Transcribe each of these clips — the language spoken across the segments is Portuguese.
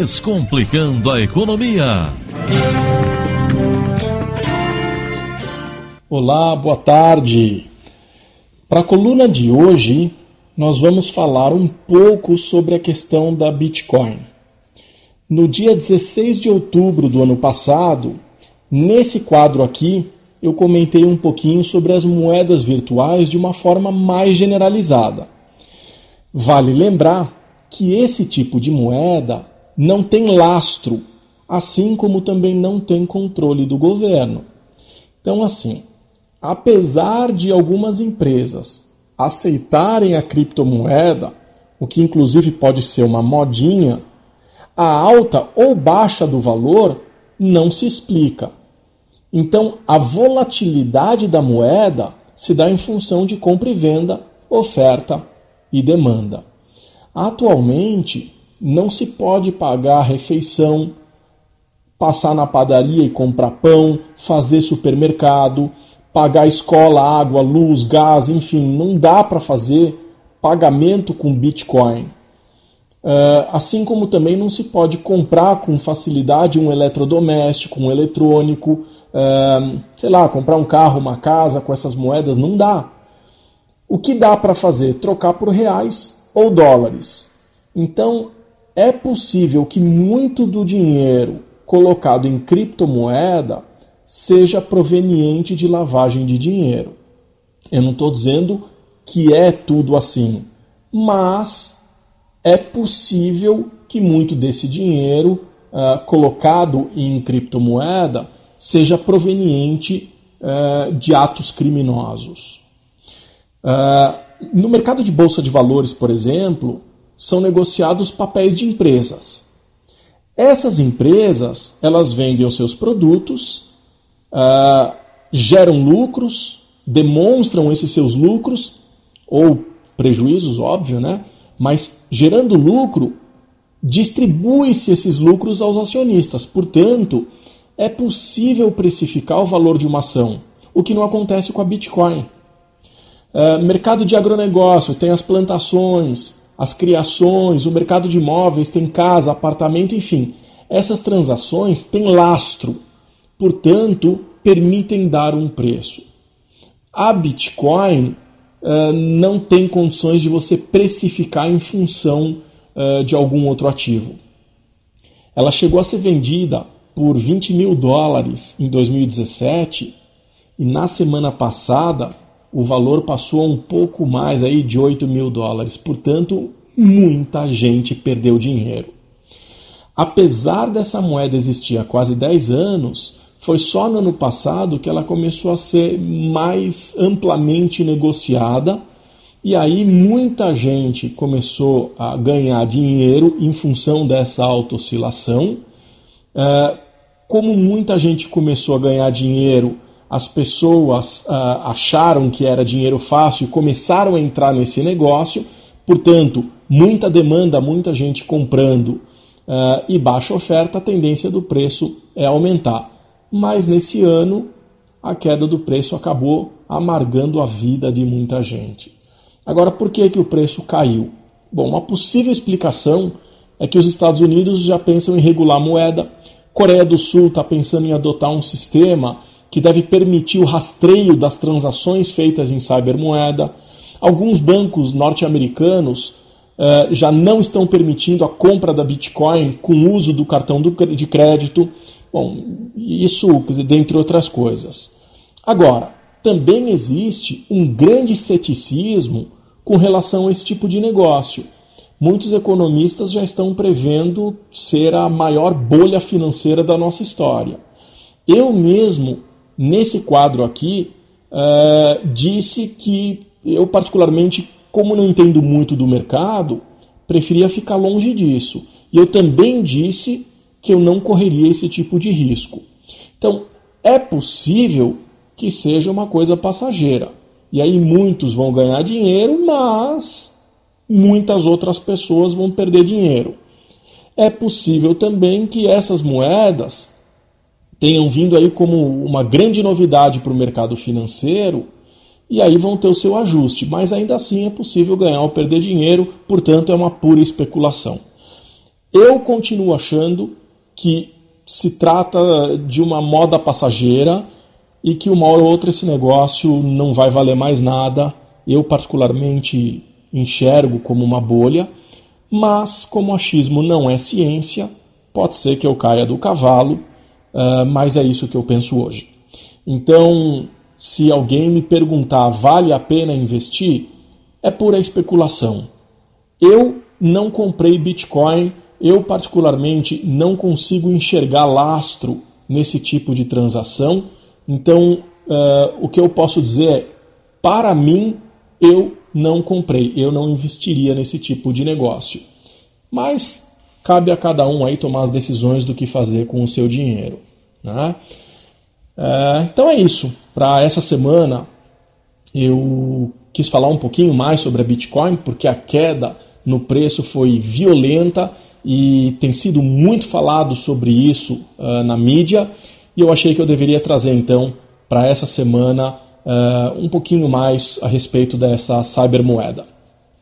Descomplicando a Economia. Olá, boa tarde. Para a coluna de hoje, nós vamos falar um pouco sobre a questão da Bitcoin. No dia 16 de outubro do ano passado, nesse quadro aqui, eu comentei um pouquinho sobre as moedas virtuais de uma forma mais generalizada. Vale lembrar que esse tipo de moeda não tem lastro, assim como também não tem controle do governo. Então, assim, apesar de algumas empresas aceitarem a criptomoeda, o que inclusive pode ser uma modinha, a alta ou baixa do valor não se explica. Então, a volatilidade da moeda se dá em função de compra e venda, oferta e demanda. Atualmente, não se pode pagar refeição, passar na padaria e comprar pão, fazer supermercado, pagar escola, água, luz, gás, enfim, não dá para fazer pagamento com Bitcoin. Assim como também não se pode comprar com facilidade um eletrodoméstico, um eletrônico, comprar um carro, uma casa com essas moedas, não dá. O que dá para fazer? Trocar por reais ou dólares. Então, é possível que muito do dinheiro colocado em criptomoeda seja proveniente de lavagem de dinheiro. Eu não estou dizendo que é tudo assim, mas é possível que muito desse dinheiro colocado em criptomoeda seja proveniente de atos criminosos. No mercado de bolsa de valores, por exemplo, são negociados papéis de empresas. Essas empresas, elas vendem os seus produtos, geram lucros, demonstram esses seus lucros, ou prejuízos, óbvio, né? Mas gerando lucro, distribui-se esses lucros aos acionistas. Portanto, é possível precificar o valor de uma ação, o que não acontece com a Bitcoin. Mercado de agronegócio tem as plantações, as criações, o mercado de imóveis tem casa, apartamento, enfim. Essas transações têm lastro, portanto, permitem dar um preço. A Bitcoin não tem condições de você precificar em função de algum outro ativo. Ela chegou a ser vendida por $20.000 em 2017 e na semana passada o valor passou a um pouco mais aí de $8.000. Portanto, muita gente perdeu dinheiro. Apesar dessa moeda existir há quase 10 anos, foi só no ano passado que ela começou a ser mais amplamente negociada. E aí muita gente começou a ganhar dinheiro em função dessa auto-oscilação. Como muita gente começou a ganhar dinheiro, as pessoas acharam que era dinheiro fácil e começaram a entrar nesse negócio. Portanto, muita demanda, muita gente comprando e baixa oferta, a tendência do preço é aumentar. Mas nesse ano, a queda do preço acabou amargando a vida de muita gente. Agora, por que o preço caiu? Bom, uma possível explicação é que os Estados Unidos já pensam em regular a moeda, Coreia do Sul está pensando em adotar um sistema que deve permitir o rastreio das transações feitas em cybermoeda. Alguns bancos norte-americanos já não estão permitindo a compra da Bitcoin com o uso do cartão de crédito. Bom, isso, dentre outras coisas. Agora, também existe um grande ceticismo com relação a esse tipo de negócio. Muitos economistas já estão prevendo ser a maior bolha financeira da nossa história. Eu mesmo, nesse quadro aqui, disse que eu particularmente, como não entendo muito do mercado, preferia ficar longe disso. E eu também disse que eu não correria esse tipo de risco. Então, é possível que seja uma coisa passageira. E aí muitos vão ganhar dinheiro, mas muitas outras pessoas vão perder dinheiro. É possível também que essas moedas tenham vindo aí como uma grande novidade para o mercado financeiro e aí vão ter o seu ajuste, mas ainda assim é possível ganhar ou perder dinheiro, portanto é uma pura especulação. Eu continuo achando que se trata de uma moda passageira e que uma hora ou outra esse negócio não vai valer mais nada. Eu particularmente enxergo como uma bolha, mas como achismo não é ciência, pode ser que eu caia do cavalo, mas é isso que eu penso hoje. Então, se alguém me perguntar vale a pena investir, é pura especulação. Eu não comprei Bitcoin, eu particularmente não consigo enxergar lastro nesse tipo de transação, então o que eu posso dizer é, para mim, eu não comprei, eu não investiria nesse tipo de negócio. Mas cabe a cada um aí tomar as decisões do que fazer com o seu dinheiro, né? Então é isso. Para essa semana eu quis falar um pouquinho mais sobre a Bitcoin, porque a queda no preço foi violenta e tem sido muito falado sobre isso na mídia, e eu achei que eu deveria trazer então para essa semana um pouquinho mais a respeito dessa cybermoeda.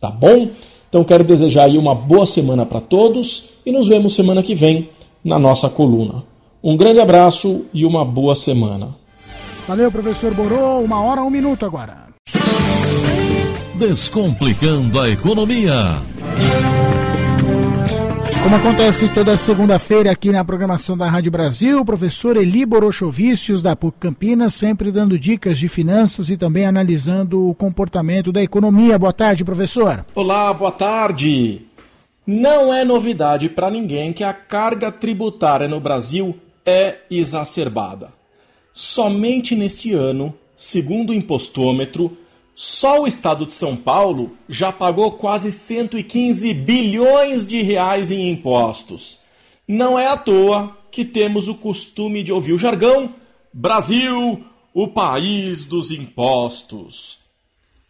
Tá bom? Então quero desejar aí uma boa semana para todos e nos vemos semana que vem na nossa coluna. Um grande abraço e uma boa semana. Valeu, professor Boro. 1h, 1 minuto agora. Descomplicando a economia. Como acontece toda segunda-feira aqui na programação da Rádio Brasil, o professor Eli Boruchovicius, da PUC Campinas, sempre dando dicas de finanças e também analisando o comportamento da economia. Boa tarde, professor. Olá, boa tarde. Não é novidade para ninguém que a carga tributária no Brasil é exacerbada. Somente nesse ano, segundo o impostômetro, só o estado de São Paulo já pagou quase 115 bilhões de reais em impostos. Não é à toa que temos o costume de ouvir o jargão Brasil, o país dos impostos.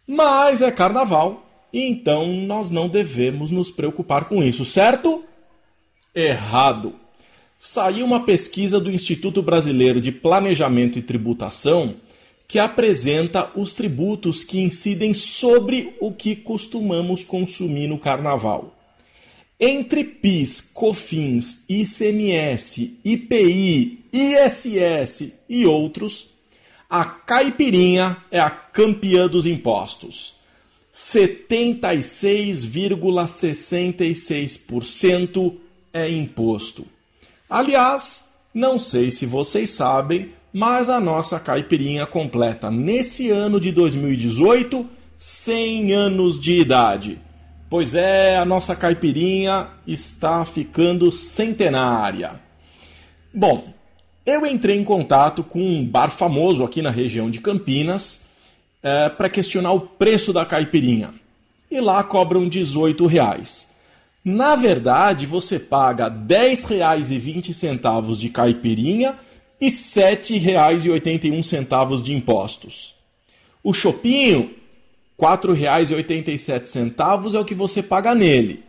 Mas é carnaval, então nós não devemos nos preocupar com isso, certo? Errado. Saiu uma pesquisa do Instituto Brasileiro de Planejamento e Tributação que apresenta os tributos que incidem sobre o que costumamos consumir no carnaval. Entre PIS, COFINS, ICMS, IPI, ISS e outros, a caipirinha é a campeã dos impostos. 76,66% é imposto. Aliás, não sei se vocês sabem, mas a nossa caipirinha completa, nesse ano de 2018, 100 anos de idade. Pois é, a nossa caipirinha está ficando centenária. Bom, eu entrei em contato com um bar famoso aqui na região de Campinas para questionar o preço da caipirinha. E lá cobram R$ 18,00. Na verdade, você paga R$ 10,20 de caipirinha e R$ 7,81 de impostos. O chopinho, R$ 4,87 é o que você paga nele.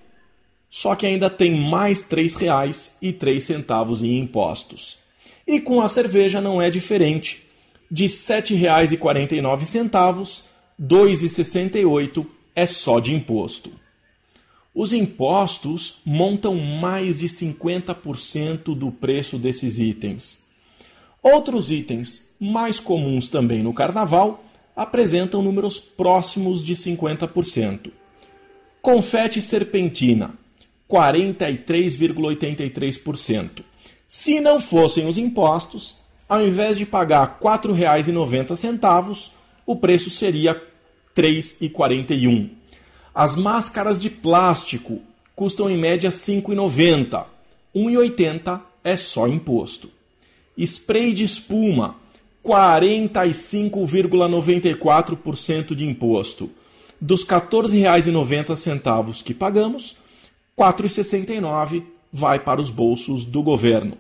Só que ainda tem mais R$ 3,03 em impostos. E com a cerveja não é diferente. De R$ 7,49, R$ 2,68 é só de imposto. Os impostos montam mais de 50% do preço desses itens. Outros itens mais comuns também no carnaval apresentam números próximos de 50%. Confete e serpentina, 43,83%. Se não fossem os impostos, ao invés de pagar R$ 4,90, o preço seria R$ 3,41. As máscaras de plástico custam em média R$ 5,90. R$ 1,80 é só imposto. Spray de espuma, 45,94% de imposto. Dos R$ 14,90 que pagamos, R$ 4,69 vai para os bolsos do governo.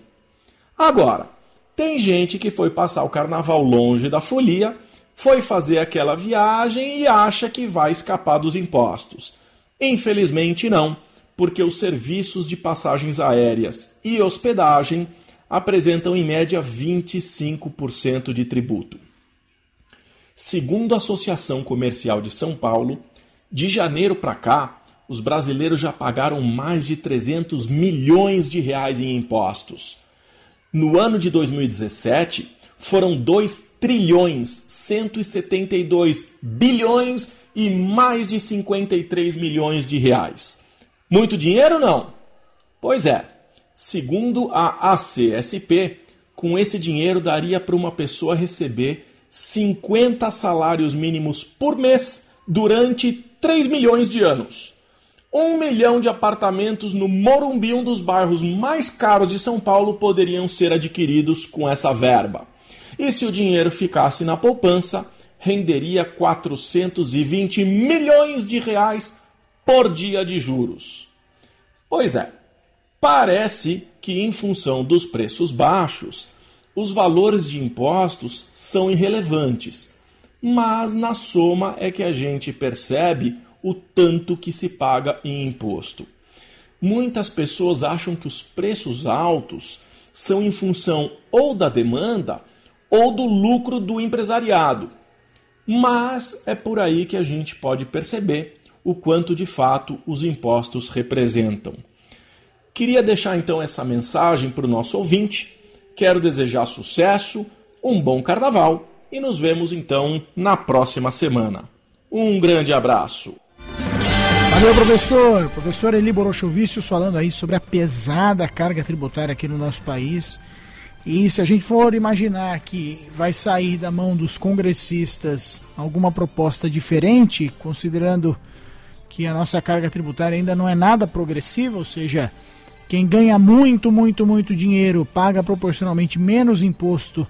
Agora, tem gente que foi passar o carnaval longe da folia, foi fazer aquela viagem e acha que vai escapar dos impostos. Infelizmente não, porque os serviços de passagens aéreas e hospedagem apresentam em média 25% de tributo. Segundo a Associação Comercial de São Paulo, de janeiro para cá, os brasileiros já pagaram mais de 300 milhões de reais em impostos. No ano de 2017, foram 2 trilhões, 172 bilhões e mais de 53 milhões de reais. Muito dinheiro ou não? Pois é, segundo a ACSP, com esse dinheiro daria para uma pessoa receber 50 salários mínimos por mês durante 3 milhões de anos. 1 milhão de apartamentos no Morumbi, um dos bairros mais caros de São Paulo, poderiam ser adquiridos com essa verba. E se o dinheiro ficasse na poupança, renderia 420 milhões de reais por dia de juros. Pois é, parece que em função dos preços baixos, os valores de impostos são irrelevantes, mas na soma é que a gente percebe o tanto que se paga em imposto. Muitas pessoas acham que os preços altos são em função ou da demanda ou do lucro do empresariado. Mas é por aí que a gente pode perceber o quanto de fato os impostos representam. Queria deixar então essa mensagem para o nosso ouvinte. Quero desejar sucesso, um bom carnaval e nos vemos então na próxima semana. Um grande abraço. Valeu, professor. Professor Eli Boruchovicius falando aí sobre a pesada carga tributária aqui no nosso país. E se a gente for imaginar que vai sair da mão dos congressistas alguma proposta diferente, considerando que a nossa carga tributária ainda não é nada progressiva, ou seja, quem ganha muito, muito, muito dinheiro paga proporcionalmente menos imposto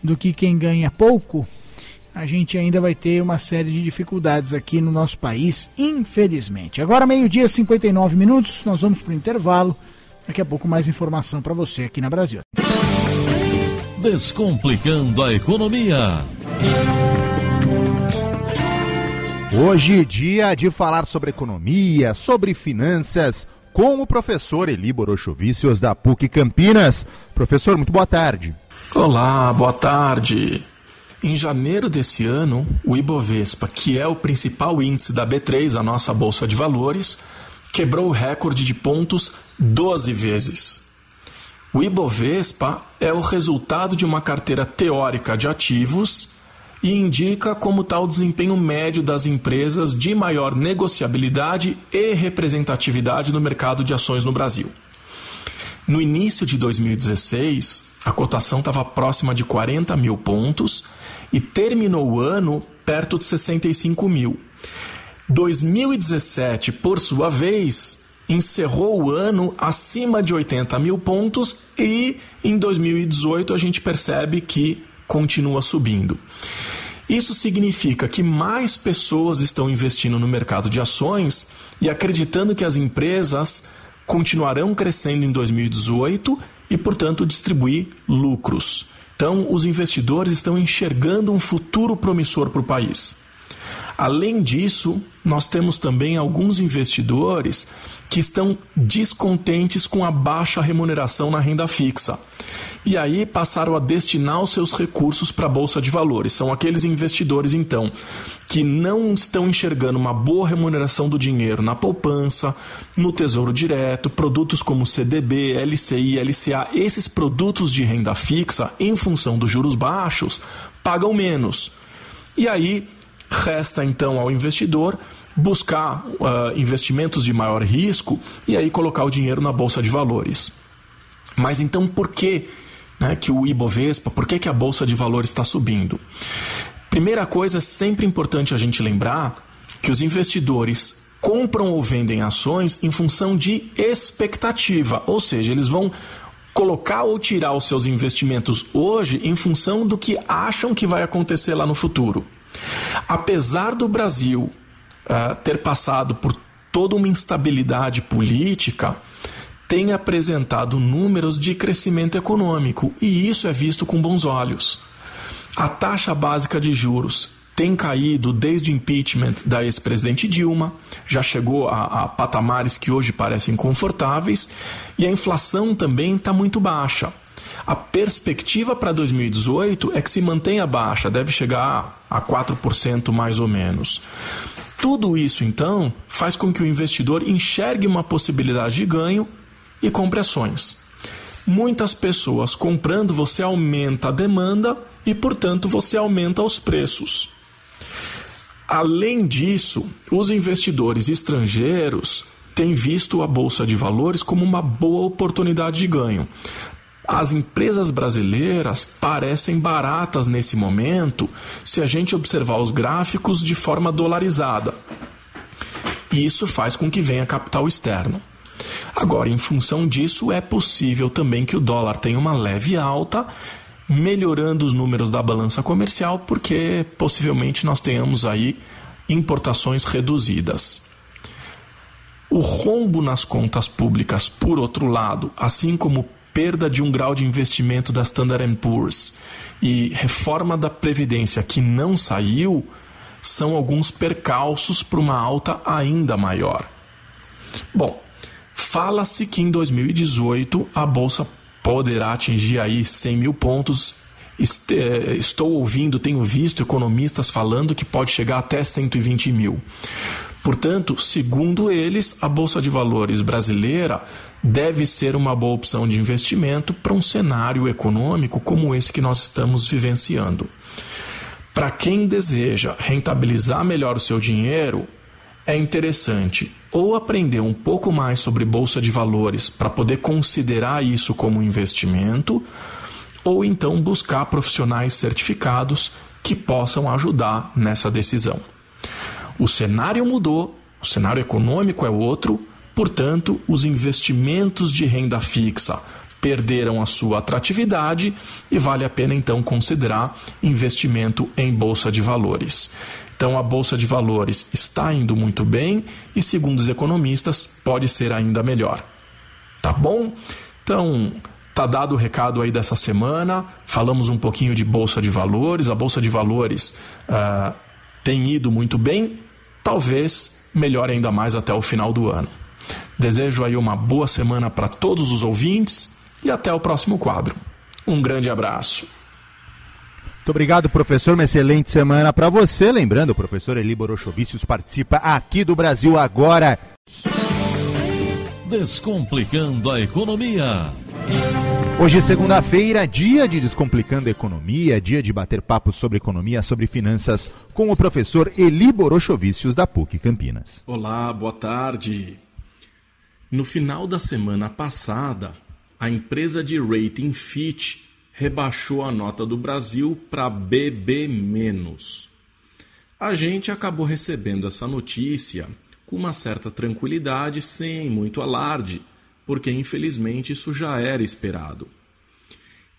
do que quem ganha pouco, a gente ainda vai ter uma série de dificuldades aqui no nosso país, infelizmente. Agora, 12h59, nós vamos para o intervalo. Daqui a pouco mais informação para você aqui na Brasil. Descomplicando a Economia. Hoje, dia de falar sobre economia, sobre finanças, com o professor Eli Boruchovicius da PUC Campinas. Professor, muito boa tarde. Olá, boa tarde. Em janeiro desse ano, o Ibovespa, que é o principal índice da B3, a nossa bolsa de valores, quebrou o recorde de pontos 12 vezes. O Ibovespa é o resultado de uma carteira teórica de ativos e indica como está o desempenho médio das empresas de maior negociabilidade e representatividade no mercado de ações no Brasil. No início de 2016, a cotação estava próxima de 40 mil pontos e terminou o ano perto de 65 mil. 2017, por sua vez, encerrou o ano acima de 80 mil pontos e em 2018 a gente percebe que continua subindo. Isso significa que mais pessoas estão investindo no mercado de ações e acreditando que as empresas continuarão crescendo em 2018 e, portanto, distribuir lucros. Então, os investidores estão enxergando um futuro promissor para o país. Além disso, nós temos também alguns investidores que estão descontentes com a baixa remuneração na renda fixa. E aí passaram a destinar os seus recursos para a Bolsa de Valores. São aqueles investidores, então, que não estão enxergando uma boa remuneração do dinheiro na poupança, no Tesouro Direto, produtos como CDB, LCI, LCA. Esses produtos de renda fixa, em função dos juros baixos, pagam menos. E aí resta, então, ao investidor buscar investimentos de maior risco e aí colocar o dinheiro na Bolsa de Valores. Mas então por que, que o Ibovespa, por que a Bolsa de Valores está subindo? Primeira coisa, é sempre importante a gente lembrar que os investidores compram ou vendem ações em função de expectativa, ou seja, eles vão colocar ou tirar os seus investimentos hoje em função do que acham que vai acontecer lá no futuro. Apesar do Brasil ter passado por toda uma instabilidade política, tem apresentado números de crescimento econômico e isso é visto com bons olhos. A taxa básica de juros tem caído desde o impeachment da ex-presidente Dilma, já chegou a patamares que hoje parecem confortáveis e a inflação também está muito baixa. A perspectiva para 2018 é que se mantenha baixa, deve chegar a 4% mais ou menos. Tudo isso, então, faz com que o investidor enxergue uma possibilidade de ganho e compre ações. Muitas pessoas comprando, você aumenta a demanda e, portanto, você aumenta os preços. Além disso, os investidores estrangeiros têm visto a Bolsa de Valores como uma boa oportunidade de ganho. As empresas brasileiras parecem baratas nesse momento se a gente observar os gráficos de forma dolarizada. E isso faz com que venha capital externo. Agora, em função disso, é possível também que o dólar tenha uma leve alta, melhorando os números da balança comercial, porque possivelmente nós tenhamos aí importações reduzidas. O rombo nas contas públicas, por outro lado, assim como perda de um grau de investimento da Standard & Poor's e reforma da Previdência que não saiu, são alguns percalços para uma alta ainda maior. Bom, fala-se que em 2018 a Bolsa poderá atingir aí 100 mil pontos. Estou ouvindo, tenho visto economistas falando que pode chegar até 120 mil. Portanto, segundo eles, a Bolsa de Valores brasileira deve ser uma boa opção de investimento para um cenário econômico como esse que nós estamos vivenciando. Para quem deseja rentabilizar melhor o seu dinheiro, é interessante ou aprender um pouco mais sobre Bolsa de Valores para poder considerar isso como investimento, ou então buscar profissionais certificados que possam ajudar nessa decisão. O cenário mudou, o cenário econômico é outro, portanto, os investimentos de renda fixa perderam a sua atratividade e vale a pena, então, considerar investimento em Bolsa de Valores. Então, a Bolsa de Valores está indo muito bem e, segundo os economistas, pode ser ainda melhor. Tá bom? Então, tá dado o recado aí dessa semana, falamos um pouquinho de Bolsa de Valores, a Bolsa de Valores tem ido muito bem, talvez melhore ainda mais até o final do ano. Desejo aí uma boa semana para todos os ouvintes e até o próximo quadro. Um grande abraço. Muito obrigado, professor. Uma excelente semana para você. Lembrando, o professor Eli Boruchovicius participa aqui do Brasil Agora. Descomplicando a Economia. Hoje, segunda-feira, dia de Descomplicando a Economia, dia de bater papo sobre economia, sobre finanças, com o professor Eli Boruchovicius, da PUC Campinas. Olá, boa tarde. No final da semana passada, a empresa de rating Fitch rebaixou a nota do Brasil para BB-. A gente acabou recebendo essa notícia com uma certa tranquilidade, sem muito alarde, porque infelizmente isso já era esperado.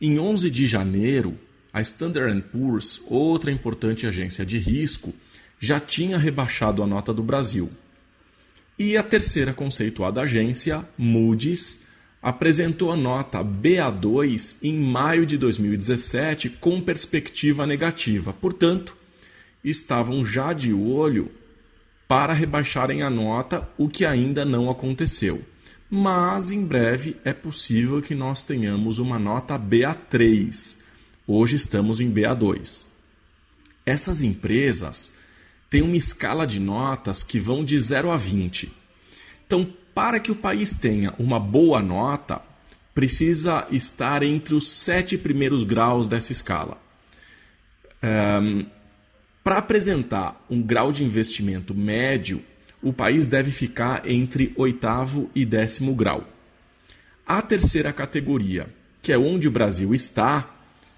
Em 11 de janeiro, a Standard & Poor's, outra importante agência de risco, já tinha rebaixado a nota do Brasil. E a terceira conceituada agência, Moody's, apresentou a nota BA2 em maio de 2017 com perspectiva negativa. Portanto, estavam já de olho para rebaixarem a nota, o que ainda não aconteceu. Mas, em breve, é possível que nós tenhamos uma nota BA3. Hoje estamos em BA2. Essas empresas têm uma escala de notas que vão de 0 a 20. Então, para que o país tenha uma boa nota, precisa estar entre os 7 primeiros graus dessa escala. Para apresentar um grau de investimento médio, o país deve ficar entre oitavo e décimo grau. A terceira categoria, que é onde o Brasil está,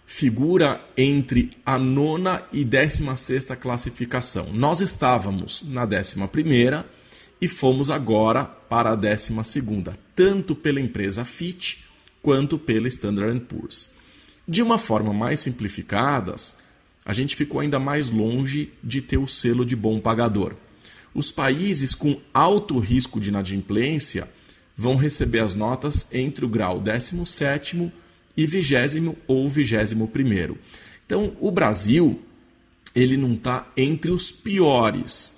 figura entre a nona e 16ª classificação. Nós estávamos na 11ª e fomos agora para a 12ª, tanto pela empresa Fitch quanto pela Standard & Poor's. De uma forma mais simplificada, a gente ficou ainda mais longe de ter o selo de bom pagador. Os países com alto risco de inadimplência vão receber as notas entre o grau 17º e 20º ou 21º. Então, o Brasil ele não está entre os piores,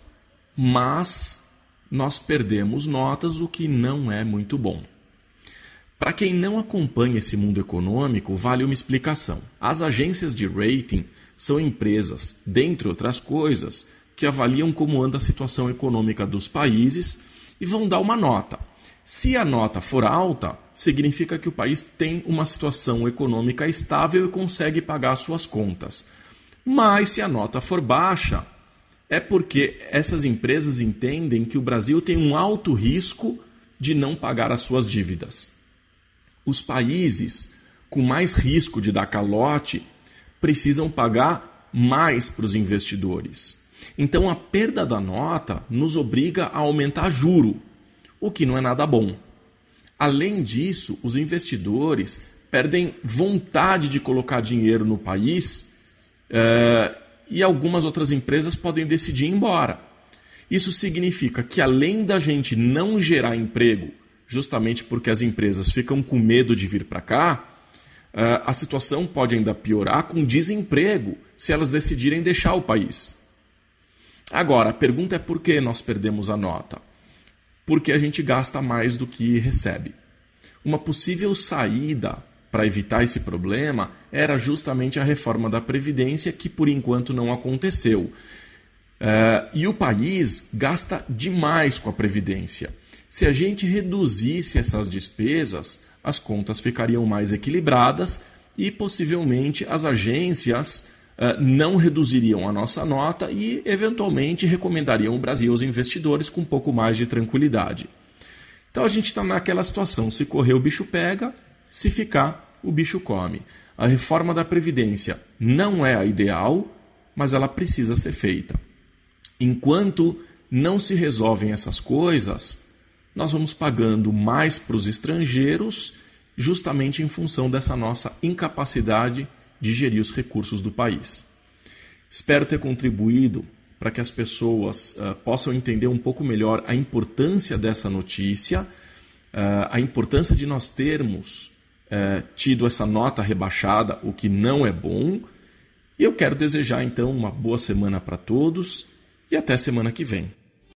mas nós perdemos notas, o que não é muito bom. Para quem não acompanha esse mundo econômico, vale uma explicação. As agências de rating são empresas, dentre outras coisas, que avaliam como anda a situação econômica dos países e vão dar uma nota. Se a nota for alta, significa que o país tem uma situação econômica estável e consegue pagar suas contas. Mas se a nota for baixa, é porque essas empresas entendem que o Brasil tem um alto risco de não pagar as suas dívidas. Os países com mais risco de dar calote precisam pagar mais para os investidores. Então a perda da nota nos obriga a aumentar juro, o que não é nada bom. Além disso, os investidores perdem vontade de colocar dinheiro no país e algumas outras empresas podem decidir ir embora. Isso significa que além da gente não gerar emprego, justamente porque as empresas ficam com medo de vir para cá, a situação pode ainda piorar com desemprego se elas decidirem deixar o país. Agora, a pergunta é por que nós perdemos a nota? Porque a gente gasta mais do que recebe. Uma possível saída para evitar esse problema era justamente a reforma da Previdência, que por enquanto não aconteceu. E o país gasta demais com a Previdência. Se a gente reduzisse essas despesas, as contas ficariam mais equilibradas e possivelmente as agências não reduziriam a nossa nota e eventualmente recomendariam o Brasil aos investidores com um pouco mais de tranquilidade. Então a gente está naquela situação, se correr o bicho pega, se ficar o bicho come. A reforma da Previdência não é a ideal, mas ela precisa ser feita. Enquanto não se resolvem essas coisas, nós vamos pagando mais para os estrangeiros justamente em função dessa nossa incapacidade de gerir os recursos do país. Espero ter contribuído para que as pessoas possam entender um pouco melhor a importância dessa notícia, a importância de nós termos tido essa nota rebaixada, o que não é bom. E eu quero desejar então uma boa semana para todos e até semana que vem.